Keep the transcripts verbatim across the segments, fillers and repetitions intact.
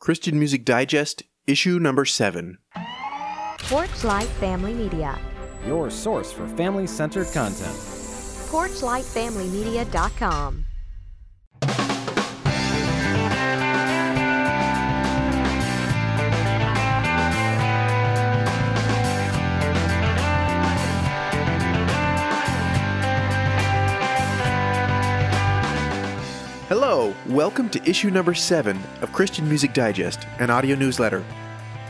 Christian Music Digest, Issue Number seven. Porchlight Family Media. Your source for family-centered content. porchlight family media dot com. Hello, welcome to issue number seven of Christian Music Digest, an audio newsletter.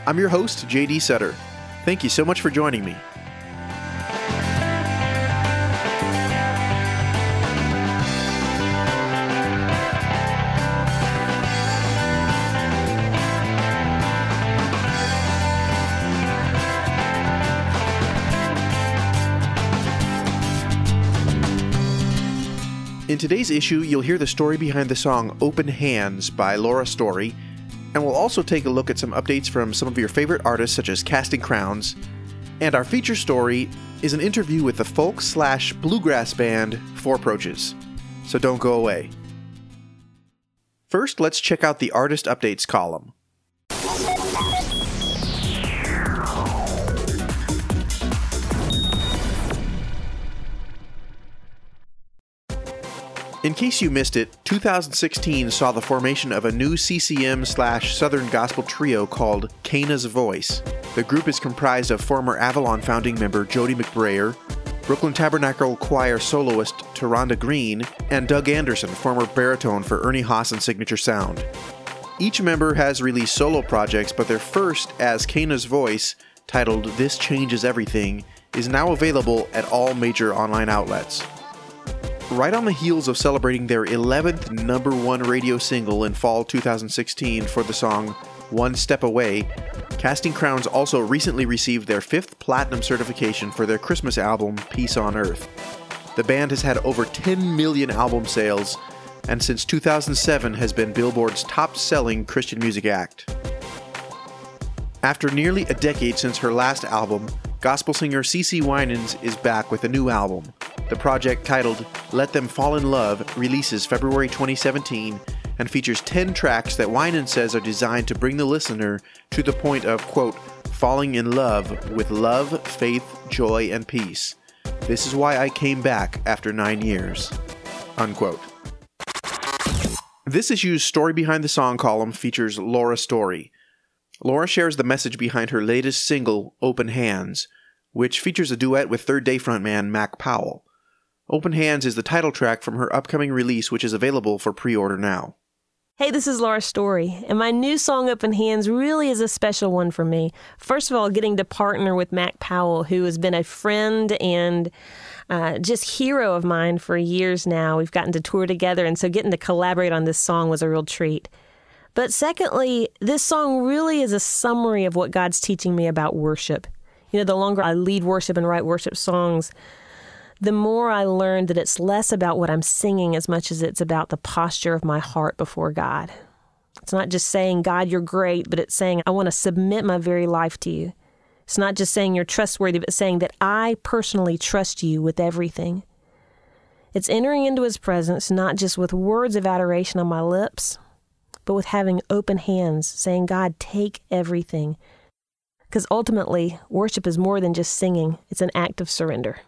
I'm your host, J D. Sutter. Thank you so much for joining me. In today's issue, you'll hear the story behind the song Open Hands by Laura Story, and we'll also take a look at some updates from some of your favorite artists such as Casting Crowns, and our feature story is an interview with the folk slash bluegrass band four Proches. So don't go away. First, let's check out the artist updates column. In case you missed it, two thousand sixteen saw the formation of a new C C M slash Southern Gospel trio called Cana's Voice. The group is comprised of former Avalon founding member Jody McBrayer, Brooklyn Tabernacle Choir soloist Taranda Green, and Doug Anderson, former baritone for Ernie Haas and Signature Sound. Each member has released solo projects, but their first as Cana's Voice, titled This Changes Everything, is now available at all major online outlets. Right on the heels of celebrating their eleventh number one radio single in fall two thousand sixteen for the song One Step Away, Casting Crowns also recently received their fifth platinum certification for their Christmas album, Peace on Earth. The band has had over ten million album sales, and since two thousand seven has been Billboard's top-selling Christian music act. After nearly a decade since her last album, gospel singer CeCe Winans is back with a new album. The project, titled Let Them Fall in Love, releases February twenty seventeen and features ten tracks that Winans says are designed to bring the listener to the point of, quote, falling in love with love, faith, joy, and peace. This is why I came back after nine years, unquote. This issue's Story Behind the Song column features Laura Story. Laura shares the message behind her latest single, Open Hands, which features a duet with Third Day frontman Mac Powell. Open Hands is the title track from her upcoming release, which is available for pre-order now. Hey, this is Laura Story, and my new song, Open Hands, really is a special one for me. First of all, getting to partner with Mac Powell, who has been a friend and uh, just hero of mine for years now. We've gotten to tour together, and so getting to collaborate on this song was a real treat. But secondly, this song really is a summary of what God's teaching me about worship. You know, the longer I lead worship and write worship songs, the more I learn that it's less about what I'm singing as much as it's about the posture of my heart before God. It's not just saying, God, you're great, but it's saying, I want to submit my very life to you. It's not just saying you're trustworthy, but saying that I personally trust you with everything. It's entering into his presence, not just with words of adoration on my lips, but with having open hands, saying, God, take everything. Because ultimately, worship is more than just singing. It's an act of surrender.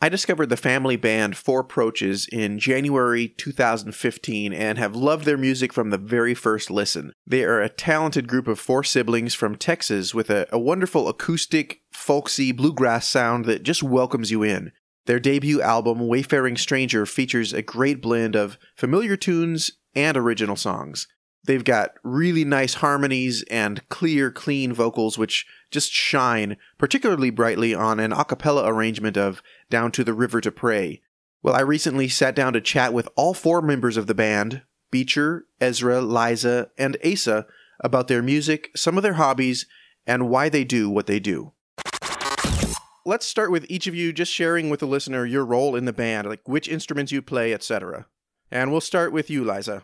I discovered the family band four Proches in January two thousand fifteen and have loved their music from the very first listen. They are a talented group of four siblings from Texas with a, a wonderful acoustic, folksy, bluegrass sound that just welcomes you in. Their debut album, Wayfaring Stranger, features a great blend of familiar tunes and original songs. They've got really nice harmonies and clear, clean vocals, which just shine particularly brightly on an a cappella arrangement of Down to the River to Pray. Well, I recently sat down to chat with all four members of the band, Beecher, Ezra, Liza, and Asa, about their music, some of their hobbies, and why they do what they do. Let's start with each of you just sharing with the listener your role in the band, like which instruments you play, et cetera. And we'll start with you, Liza.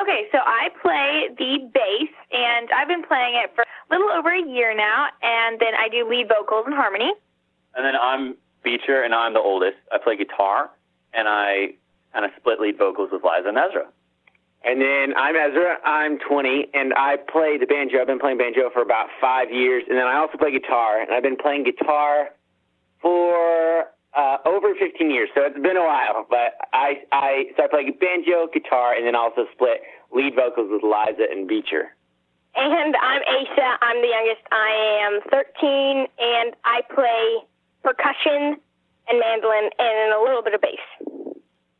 Okay, so I play the bass, and I've been playing it for a little over a year now, and then I do lead vocals and harmony. And then I'm Beecher, and I'm the oldest. I play guitar, and I kind of split lead vocals with Liza and Ezra. And then I'm Ezra. I'm twenty, and I play the banjo. I've been playing banjo for about five years, and then I also play guitar. And I've been playing guitar for uh, over fifteen years, so it's been a while. But I, I, so I play banjo, guitar, and then also split lead vocals with Liza and Beecher. And I'm Asa. I'm the youngest. I am thirteen, and I play percussion and mandolin and a little bit of bass.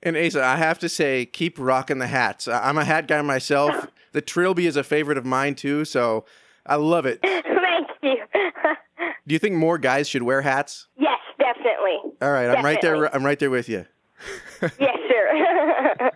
And Asa, I have to say, keep rocking the hats. I'm a hat guy myself. The trilby is a favorite of mine, too, so I love it. Thank you. Do you think more guys should wear hats? Yes, definitely. All right, definitely. I'm right there. I'm right there with you. Yes, sir.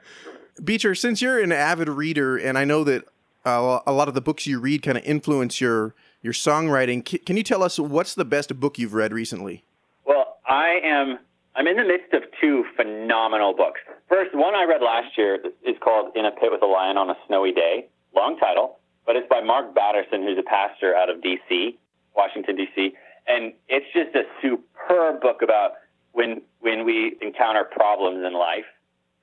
Beecher, since you're an avid reader, and I know that Uh, a lot of the books you read kind of influence your, your songwriting. C- can you tell us what's the best book you've read recently? Well, I am I'm in the midst of two phenomenal books. First, one I read last year is called In a Pit with a Lion on a Snowy Day. Long title, but it's by Mark Batterson, who's a pastor out of D C, Washington, D C. And it's just a superb book about when when we encounter problems in life,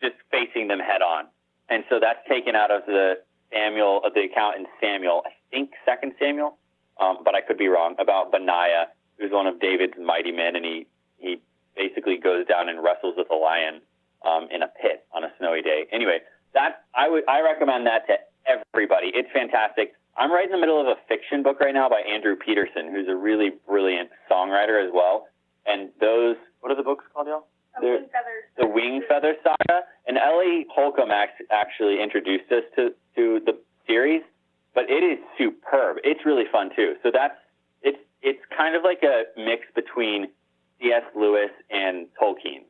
just facing them head on. And so that's taken out of the Samuel, the account in Samuel, I think Second Samuel, um, but I could be wrong, about Benaiah, who's one of David's mighty men, and he, he basically goes down and wrestles with a lion um, in a pit on a snowy day. Anyway, that I would I recommend that to everybody. It's fantastic. I'm right in the middle of a fiction book right now by Andrew Peterson, who's a really brilliant songwriter as well. And those, what are the books called, y'all? The, the Wing Feather Saga. And Ellie Holcomb actually introduced us to, to the series, but it is superb. It's really fun, too. So that's it's it's kind of like a mix between C S Lewis and Tolkien.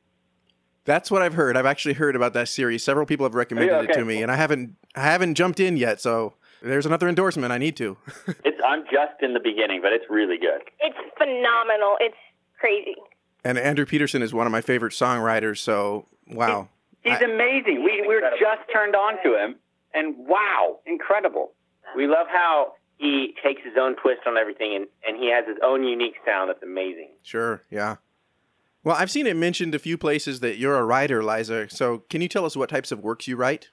That's what I've heard. I've actually heard about that series. Several people have recommended okay, okay. it to me, and I haven't I haven't jumped in yet, so there's another endorsement. I need to. it's I'm just in the beginning, but it's really good. It's phenomenal. It's crazy. And Andrew Peterson is one of my favorite songwriters, so wow. He's, he's I, amazing. We, we were just turned on to him, and wow, incredible. We love how he takes his own twist on everything, and, and he has his own unique sound that's amazing. Sure, yeah. Well, I've seen it mentioned a few places that you're a writer, Liza, so can you tell us what types of works you write?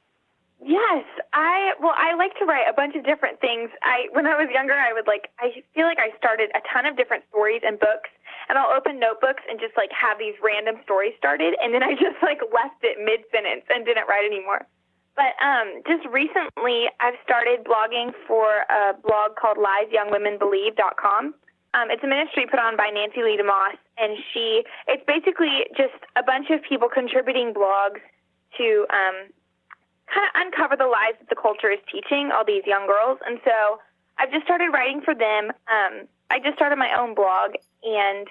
Yes, I well, I like to write a bunch of different things. I when I was younger, I would like I feel like I started a ton of different stories and books, and I'll open notebooks and just like have these random stories started, and then I just like left it mid sentence and didn't write anymore. But um, just recently, I've started blogging for a blog called lies young women believe dot com. Um, it's a ministry put on by Nancy Lee DeMoss, and she it's basically just a bunch of people contributing blogs to Um, kind of uncover the lies that the culture is teaching all these young girls. And so I've just started writing for them. Um, I just started my own blog, and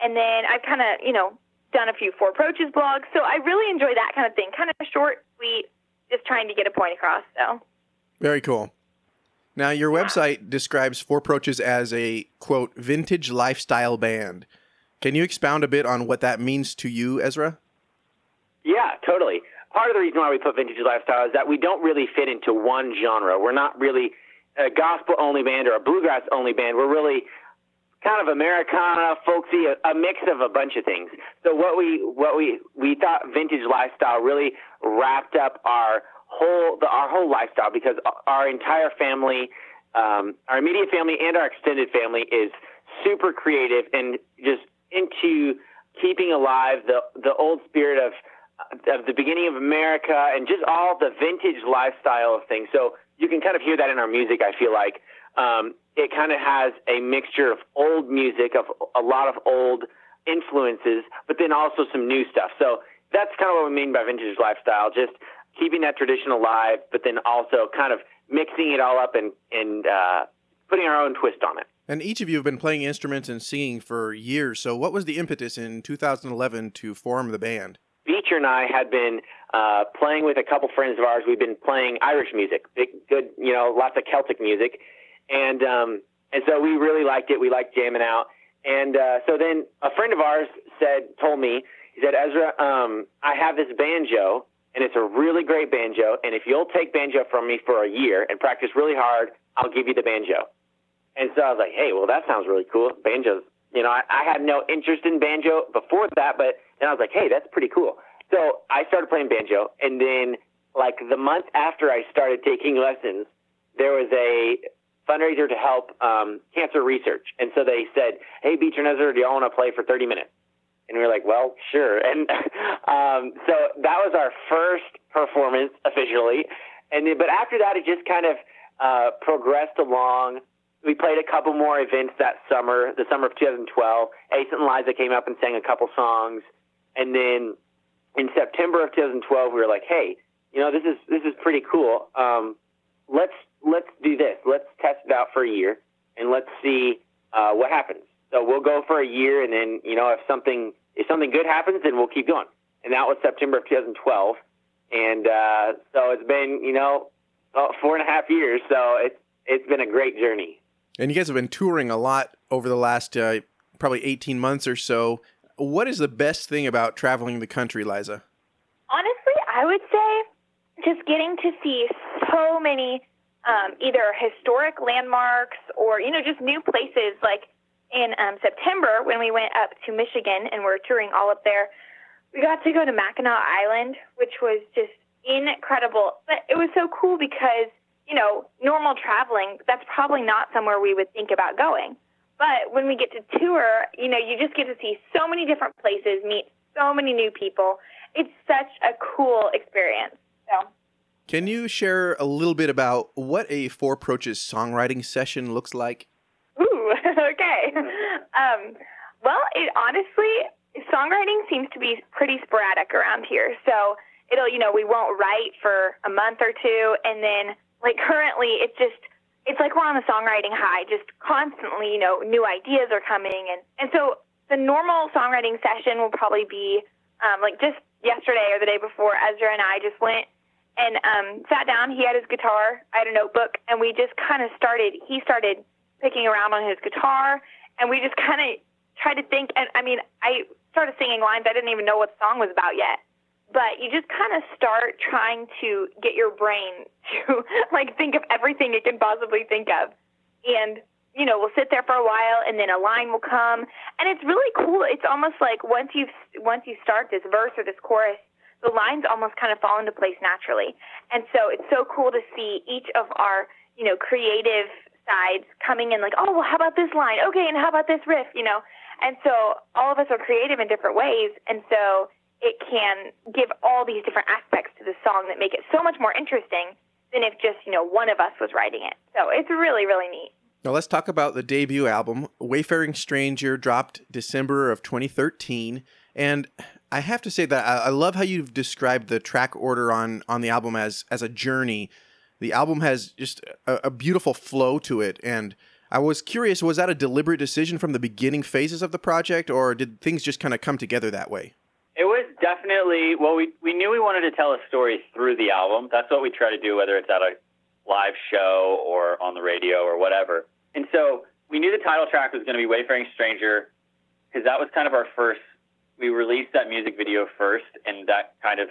and then I've kind of, you know, done a few four Proches blogs. So I really enjoy that kind of thing, kind of short, sweet, just trying to get a point across. So very cool. Now, your website describes four Proches as a, quote, vintage lifestyle band. Can you expound a bit on what that means to you, Ezra? Yeah, totally. Part of the reason why we put vintage lifestyle is that we don't really fit into one genre. We're not really a gospel-only band or a bluegrass-only band. We're really kind of Americana, folksy, a, a mix of a bunch of things. So what we what we we thought vintage lifestyle really wrapped up our whole the, our whole lifestyle, because our entire family, um, our immediate family and our extended family, is super creative and just into keeping alive the the old spirit of. of the beginning of America and just all the vintage lifestyle of things. So you can kind of hear that in our music, I feel like. Um, it kind of has a mixture of old music, of a lot of old influences, but then also some new stuff. So that's kind of what we mean by vintage lifestyle, just keeping that tradition alive, but then also kind of mixing it all up and, and uh, putting our own twist on it. And each of you have been playing instruments and singing for years. So what was the impetus in two thousand eleven to form the band? Beecher and I had been uh, playing with a couple friends of ours. We've been playing Irish music, big, good, you know, lots of Celtic music, and um, and so we really liked it. We liked jamming out, and uh, so then a friend of ours said, told me, he said, Ezra, um, I have this banjo, and it's a really great banjo, and if you'll take banjo from me for a year and practice really hard, I'll give you the banjo. And so I was like, hey, well, that sounds really cool. Banjos, you know, I, I had no interest in banjo before that, but. And I was like, hey, that's pretty cool. So I started playing banjo, and then like the month after I started taking lessons, there was a fundraiser to help um, cancer research. And so they said, hey, Beecher and Ezra, do y'all want to play for thirty minutes? And we were like, well, sure. And um, so that was our first performance officially. And then, but after that, it just kind of uh, progressed along. We played a couple more events that summer, the summer of two thousand twelve. Asa and Liza came up and sang a couple songs. And then in September of two thousand twelve, we were like, hey, you know, this is this is pretty cool. Um, let's let's do this. Let's test it out for a year, and let's see uh, what happens. So we'll go for a year, and then, you know, if something if something good happens, then we'll keep going. And that was September of two thousand twelve. And uh, so it's been, you know, about four and a half years. So it's it's been a great journey. And you guys have been touring a lot over the last uh, probably eighteen months or so. What is the best thing about traveling the country, Liza? Honestly, I would say just getting to see so many um, either historic landmarks or, you know, just new places. Like in um, September, when we went up to Michigan and we're touring all up there, we got to go to Mackinac Island, which was just incredible. But it was so cool because, you know, normal traveling, that's probably not somewhere we would think about going. But when we get to tour, you know, you just get to see so many different places, meet so many new people. It's such a cool experience. So, can you share a little bit about what a Four Proches songwriting session looks like? Ooh, okay. Um, well, it honestly... songwriting seems to be pretty sporadic around here. So it'll, you know, we won't write for a month or two. And then, like, currently, it's just, it's like we're on the songwriting high, just constantly, you know, new ideas are coming. And, and so the normal songwriting session will probably be, um, like, just yesterday or the day before, Ezra and I just went and um, sat down. He had his guitar. I had a notebook. And we just kind of started, he started picking around on his guitar. And we just kind of tried to think. And, I mean, I... started singing lines I didn't even know what the song was about yet, but you just kind of start trying to get your brain to like think of everything it can possibly think of, and you know we'll sit there for a while, and then a line will come, and it's really cool. It's almost like once you've once you start this verse or this chorus, the lines almost kind of fall into place naturally, and so it's so cool to see each of our you know creative sides coming in, like, oh well, how about this line? Okay, and how about this riff? You know. And so all of us are creative in different ways, and so it can give all these different aspects to the song that make it so much more interesting than if just, you know, one of us was writing it. So it's really, really neat. Now let's talk about the debut album. Wayfaring Stranger dropped December of twenty thirteen, and I have to say that I love how you've described the track order on, on the album as, as a journey. The album has just a, a beautiful flow to it, and I was curious, was that a deliberate decision from the beginning phases of the project, or did things just kind of come together that way? It was definitely, well, we we knew we wanted to tell a story through the album. That's what we try to do, whether it's at a live show or on the radio or whatever. And so we knew the title track was going to be Wayfaring Stranger, because that was kind of our first, we released that music video first, and that kind of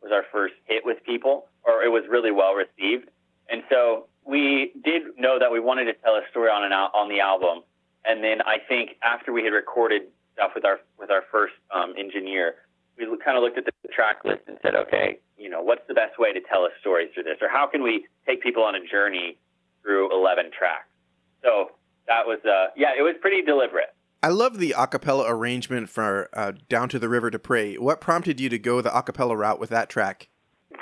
was our first hit with people, or it was really well received. And so we did know that we wanted to tell a story on an al- on the album, and then I think after we had recorded stuff with our with our first um, engineer, we kind of looked at the track list and said, okay, you know, what's the best way to tell a story through this, or how can we take people on a journey through eleven tracks? So that was, uh, yeah, it was pretty deliberate. I love the a cappella arrangement for uh, Down to the River to Pray. What prompted you to go the a cappella route with that track?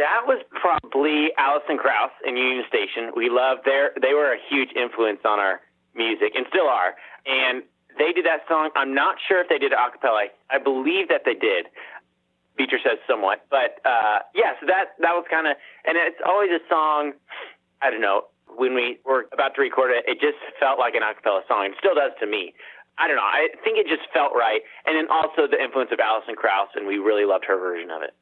That was probably Alison Krauss in Union Station. We loved their, they were a huge influence on our music, and still are. And they did that song. I'm not sure if they did a cappella. I believe that they did. Beecher says somewhat. But, uh, yeah, so that, that was kind of, and it's always a song, I don't know, when we were about to record it, it just felt like an a cappella song. It still does to me. I don't know. I think it just felt right. And then also the influence of Alison Krauss, and we really loved her version of it.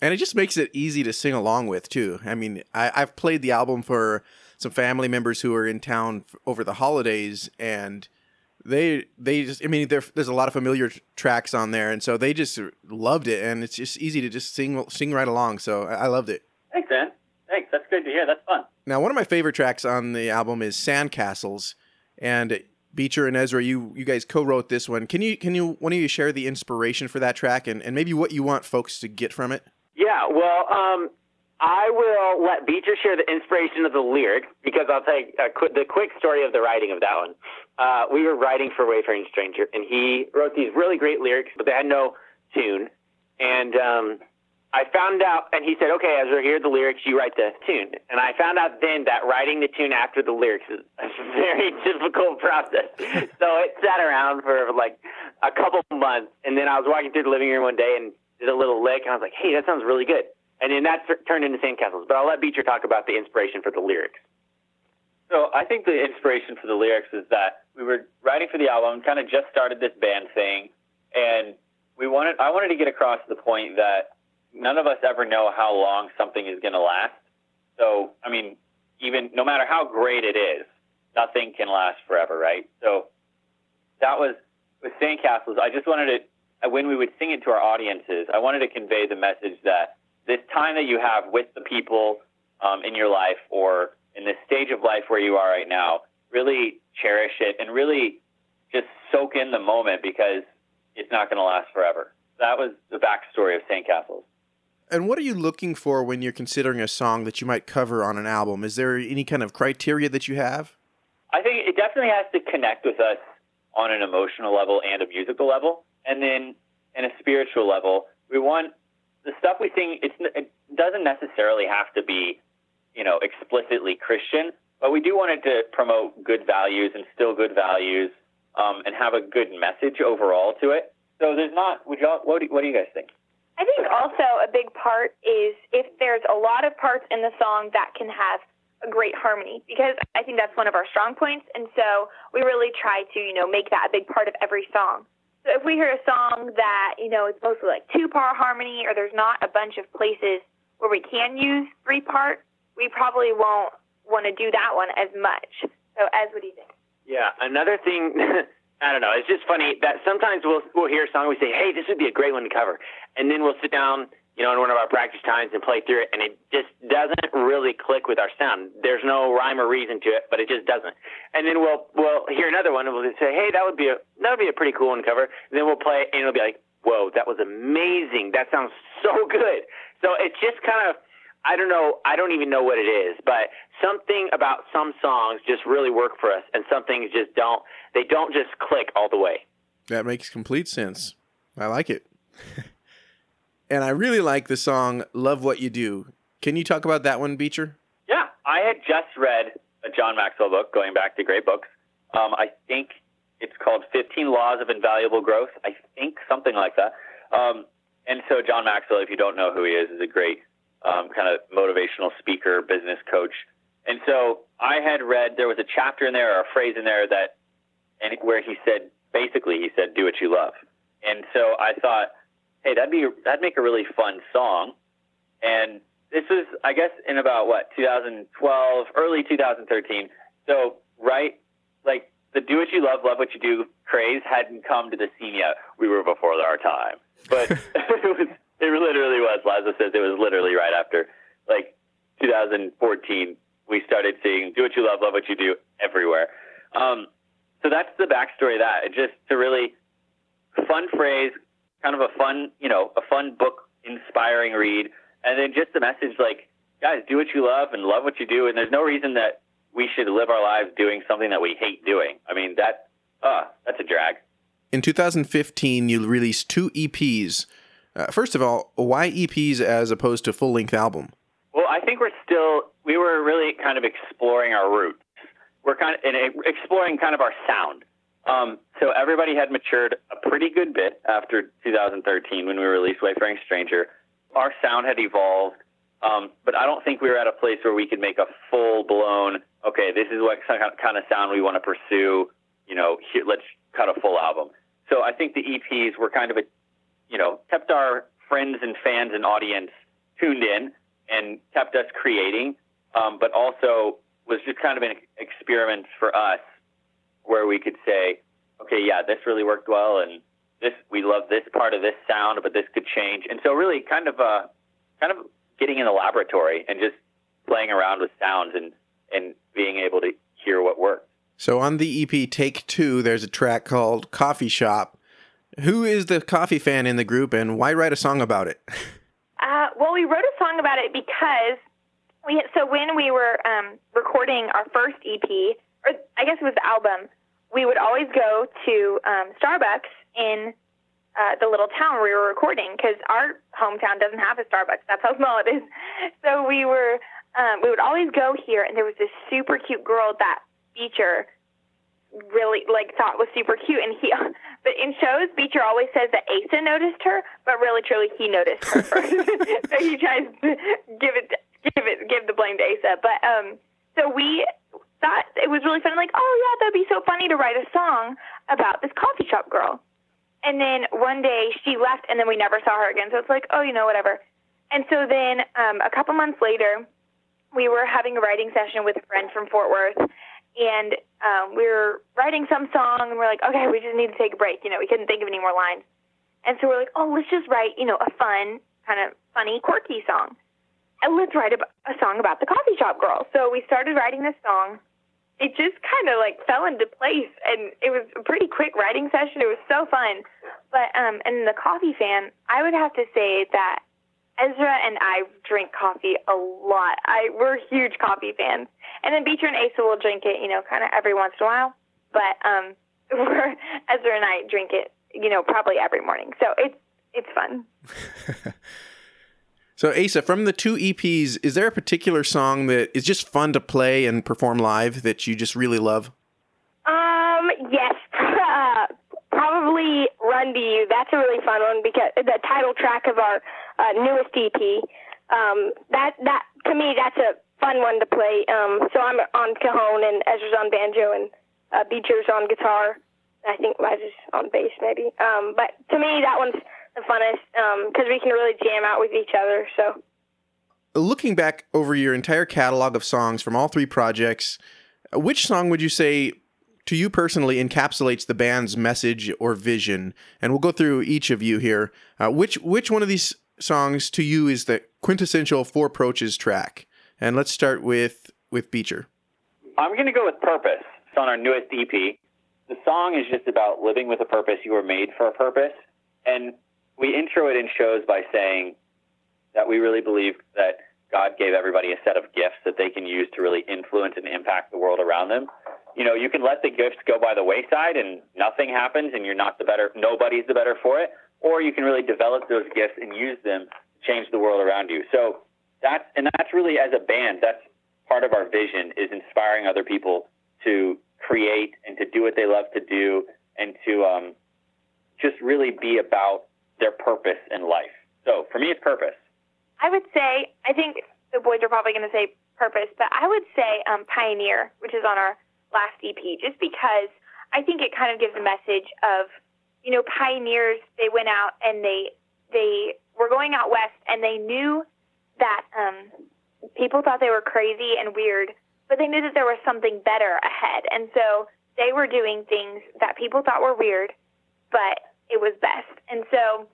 And it just makes it easy to sing along with, too. I mean, I, I've played the album for some family members who are in town f- over the holidays, and they they just, I mean, there's a lot of familiar t- tracks on there, and so they just loved it, and it's just easy to just sing sing right along, so I, I loved it. Thanks, Dan. Thanks. That's good to hear. That's fun. Now, one of my favorite tracks on the album is Sandcastles, and Beecher and Ezra, you, you guys co-wrote this one. Can you, can you one of you share the inspiration for that track, and, and maybe what you want folks to get from it? Yeah, well, um, I will let Beecher share the inspiration of the lyric, because I'll tell you a qu- the quick story of the writing of that one. Uh, we were writing for Wayfaring Stranger, and he wrote these really great lyrics, but they had no tune. And um, I found out, and he said, okay, Ezra, here are the lyrics, you write the tune. And I found out then that writing the tune after the lyrics is a very difficult process. So it sat around for like a couple months, and then I was walking through the living room one day and did a little lick, and I was like, hey, that sounds really good. And then that turned into Sandcastles. But I'll let Beecher talk about the inspiration for the lyrics. So I think the inspiration for the lyrics is that we were writing for the album, kind of just started this band thing, and we wanted I wanted to get across the point that none of us ever know how long something is going to last. So, I mean, even no matter how great it is, nothing can last forever, right? So that was, with Sandcastles, I just wanted to, when we would sing it to our audiences, I wanted to convey the message that this time that you have with the people um, in your life, or in this stage of life where you are right now, really cherish it and really just soak in the moment, because it's not going to last forever. That was the backstory of Sandcastles. And what are you looking for when you're considering a song that you might cover on an album? Is there any kind of criteria that you have? I think it definitely has to connect with us on an emotional level and a musical level. And then in a spiritual level, we want... the stuff we sing, it's, it doesn't necessarily have to be, you know, explicitly Christian, but we do want it to promote good values and still good values, um, and have a good message overall to it. So there's not, would y'all, what do, what do you guys think? I think also a big part is if there's a lot of parts in the song that can have a great harmony, because I think that's one of our strong points. And so we really try to, you know, make that a big part of every song. So if we hear a song that, you know, it's mostly like two-part harmony, or there's not a bunch of places where we can use three-part, we probably won't want to do that one as much. So, Ez, what do you think? Yeah, another thing, I don't know, it's just funny that sometimes we'll we'll hear a song, we say, hey, this would be a great one to cover. And then we'll sit down, you know, in one of our practice times and play through it, and it just doesn't really click with our sound. There's no rhyme or reason to it, but it just doesn't. And then we'll we'll hear another one, and we'll just say, hey, that would be a that would be a pretty cool one to cover. And then we'll play it, and it'll be like, whoa, that was amazing. That sounds so good. So it's just kind of, I don't know, I don't even know what it is, but something about some songs just really work for us, and some things just don't. They don't just click all the way. That makes complete sense. I like it. And I really like the song, Love What You Do. Can you talk about that one, Beecher? Yeah, I had just read a John Maxwell book, going back to great books. Um, I think it's called fifteen Laws of Invaluable Growth. I think something like that. Um, and so John Maxwell, if you don't know who he is, is a great um, kind of motivational speaker, business coach. And so I had read, there was a chapter in there or a phrase in there that, and where he said, basically he said, do what you love. And so I thought, hey, that'd be that'd make a really fun song. And this was, I guess, in about, what, twenty twelve, early two thousand thirteen. So, right, like, the do what you love, love what you do craze hadn't come to the scene yet. We were before our time. But it was, it literally was, Liza says, it was literally right after, like, two thousand fourteen, we started seeing do what you love, love what you do everywhere. Um, so that's the backstory of that. It just to really fun phrase, kind of a fun, you know, a fun book, inspiring read. And then just the message, like, guys, do what you love and love what you do. And there's no reason that we should live our lives doing something that we hate doing. I mean, that, uh, that's a drag. In two thousand fifteen, you released two E Ps. Uh, first of all, why E Ps as opposed to full-length album? Well, I think we're still, we were really kind of exploring our roots. We're kind of and exploring kind of our sound. Um, so everybody had matured a pretty good bit after two thousand thirteen when we released Wayfaring Stranger. Our sound had evolved, um, but I don't think we were at a place where we could make a full-blown, okay, this is what kind of sound we want to pursue, you know, here, let's cut a full album. So I think the E Ps were kind of, a, you know, kept our friends and fans and audience tuned in and kept us creating, um, but also was just kind of an experiment for us, where we could say, okay, yeah, this really worked well, and this we love this part of this sound, but this could change. And so really kind of uh, kind of getting in the laboratory and just playing around with sounds and, and being able to hear what works. So on the E P Take Two, there's a track called Coffee Shop. Who is the coffee fan in the group, and why write a song about it? Uh, well, we wrote a song about it because we had, so when we were um, recording our first E P, or I guess it was the album, we would always go to um, Starbucks in uh, the little town where we were recording, because our hometown doesn't have a Starbucks. That's how small it is. So we were um, we would always go here, and there was this super cute girl that Beecher really like thought was super cute, and he but in shows Beecher always says that Asa noticed her, but really truly he noticed her first. So he tries to give it give it give the blame to Asa. But um so we thought it was really fun, like, oh yeah, that'd be so funny to write a song about this coffee shop girl. And then one day she left, and then we never saw her again, so it's like, oh, you know, whatever. And so then um a couple months later we were having a writing session with a friend from Fort Worth. And um, we were writing some song, and we're like, okay, we just need to take a break. You know, we couldn't think of any more lines. And so we're like, oh, let's just write, you know, a fun, kind of funny, quirky song. And let's write a, a song about the coffee shop girl. So we started writing this song. It just kind of, like, fell into place. And it was a pretty quick writing session. It was so fun. But um, and the coffee fan, I would have to say that Ezra and I drink coffee a lot. I we're huge coffee fans. And then Beecher and Asa will drink it, you know, kind of every once in a while. But um, we're, Ezra and I drink it, you know, probably every morning. So it's it's fun. So Asa, from the two E Ps, is there a particular song that is just fun to play and perform live that you just really love? Um, yes, uh, probably "Run to You." That's a really fun one because the title track of our uh, newest E P. Um, that that to me, that's a fun one to play. Um, so I'm on cajon, and Ezra's on banjo, and uh, Beecher's on guitar. I think Liza's on bass, maybe. Um, but to me, that one's the funnest because um, we can really jam out with each other. So, looking back over your entire catalog of songs from all three projects, which song would you say, to you personally, encapsulates the band's message or vision? And we'll go through each of you here. Uh, which which one of these songs to you is the quintessential four Proches track? And let's start with, with Beecher. I'm going to go with "Purpose." It's on our newest E P. The song is just about living with a purpose. You were made for a purpose. And we intro it in shows by saying that we really believe that God gave everybody a set of gifts that they can use to really influence and impact the world around them. You know, you can let the gifts go by the wayside and nothing happens and you're not the better, nobody's the better for it. Or you can really develop those gifts and use them to change the world around you. So That's, and that's really, as a band, that's part of our vision, is inspiring other people to create and to do what they love to do and to um, just really be about their purpose in life. So for me, it's "Purpose." I would say, I think the boys are probably going to say "Purpose," but I would say um, "Pioneer," which is on our last E P, just because I think it kind of gives a message of, you know, pioneers, they went out and they they were going out west and they knew that um, people thought they were crazy and weird, but they knew that there was something better ahead. And so they were doing things that people thought were weird, but it was best. And so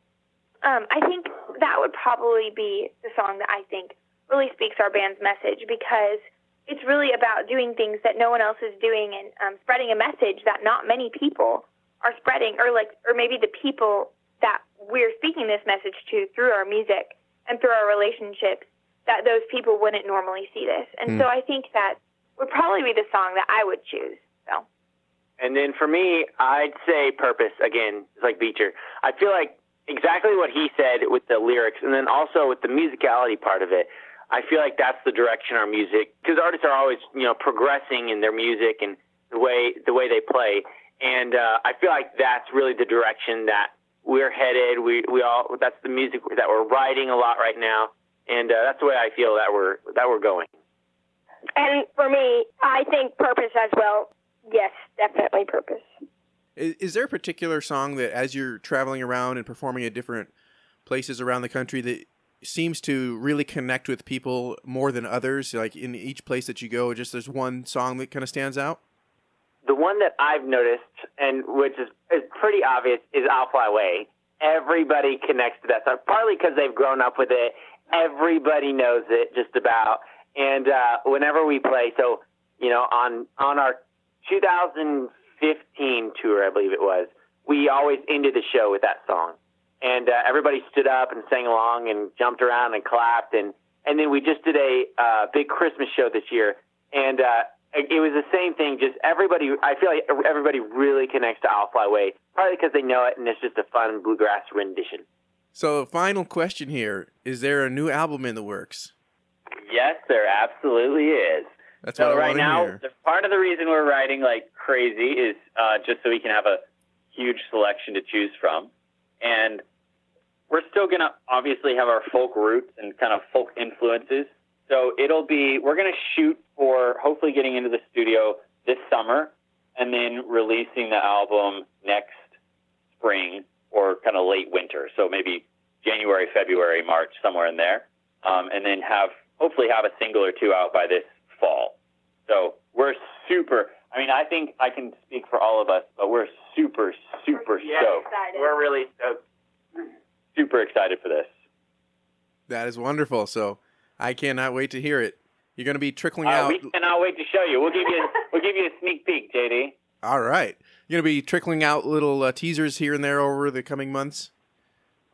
um, I think that would probably be the song that I think really speaks our band's message, because it's really about doing things that no one else is doing and um, spreading a message that not many people are spreading, or like, or maybe the people that we're speaking this message to through our music and through our relationships, that those people wouldn't normally see this. And mm. so I think that would probably be the song that I would choose. So, and then for me, I'd say "Purpose" again, like Beecher. I feel like exactly what he said with the lyrics, and then also with the musicality part of it. I feel like that's the direction our music, because artists are always, you know, progressing in their music and the way the way they play. And uh, I feel like that's really the direction that we're headed. We we all that's the music that we're writing a lot right now, and uh, that's the way I feel that we're that we're going. And for me, I think "Purpose" as well. Yes, definitely "Purpose." Is, is there a particular song that, as you're traveling around and performing at different places around the country, that seems to really connect with people more than others? Like in each place that you go, just there's one song that kind of stands out. The one that I've noticed, and which is, is pretty obvious, is "I'll Fly Away." Everybody connects to that song, partly because they've grown up with it. Everybody knows it just about. And uh, whenever we play, so, you know, on, on our twenty fifteen tour, I believe it was, we always ended the show with that song. and uh, everybody stood up and sang along and jumped around and clapped. And, and then we just did a uh, big Christmas show this year, and uh, it was the same thing. Just everybody, I feel like everybody really connects to I'll Fly Away, probably because they know it, and it's just a fun bluegrass rendition. So, final question here. Is there a new album in the works? Yes, there absolutely is. That's so what I right want to now, hear. The, part of the reason we're writing like crazy is uh, just so we can have a huge selection to choose from. And we're still going to obviously have our folk roots and kind of folk influences. So it'll be, we're going to shoot for hopefully getting into the studio this summer and then releasing the album next spring or kind of late winter. So maybe January, February, March, somewhere in there. Um, and then have, hopefully have a single or two out by this fall. So we're super, I mean, I think I can speak for all of us, but we're super, super yeah, stoked. Excited. We're really stoked. Super excited for this. That is wonderful. So I cannot wait to hear it. You're going to be trickling uh, out. We cannot wait to show you. We'll give you, a, we'll give you a sneak peek, J D. All right. You're going to be trickling out little uh, teasers here and there over the coming months?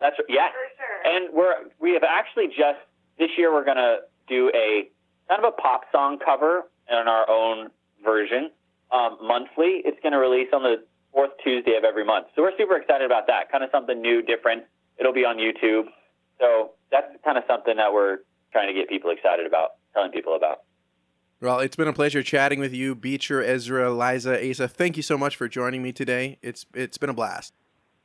That's yeah. For sure. And we're, we have actually just, this year we're going to do a kind of a pop song cover and our own version. Um, monthly, it's going to release on the fourth Tuesday of every month. So we're super excited about that. Kind of something new, different. It'll be on YouTube. So that's kind of something that we're trying to get people excited about, telling people about. Well, it's been a pleasure chatting with you, Beecher, Ezra, Liza, Asa. Thank you so much for joining me today. It's It's been a blast.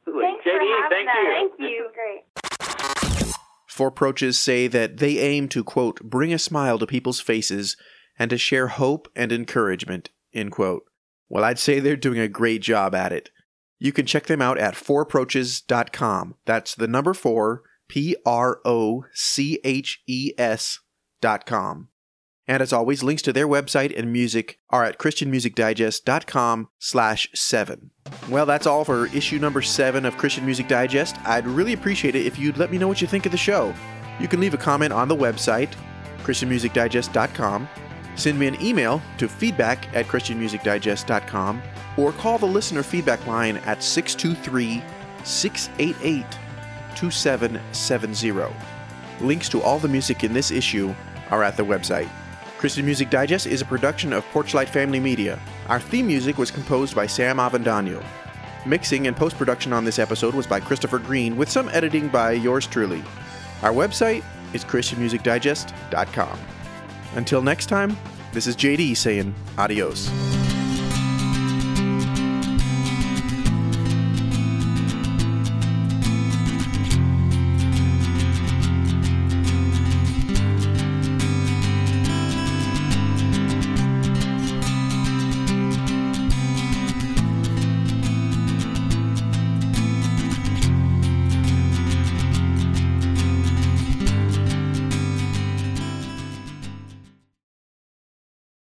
Thanks J D, for having thank us. You. Thank you. Great. four Proches say that they aim to, quote, bring a smile to people's faces and to share hope and encouragement, end quote. Well, I'd say they're doing a great job at it. You can check them out at four proches dot com. That's the number four, P R O C H E S dot com. And as always, links to their website and music are at christian music digest dot com slash seven. Well, that's all for issue number seven of Christian Music Digest. I'd really appreciate it if you'd let me know what you think of the show. You can leave a comment on the website, christian music digest dot com. Send me an email to feedback at christian music digest dot com or call the listener feedback line at six two three, six eight eight, two seven seven zero. Links to all the music in this issue are at the website. Christian Music Digest is a production of Porchlight Family Media. Our theme music was composed by Sam Avendano. Mixing and post-production on this episode was by Christopher Green with some editing by yours truly. Our website is christian music digest dot com. Until next time, this is J D saying adios.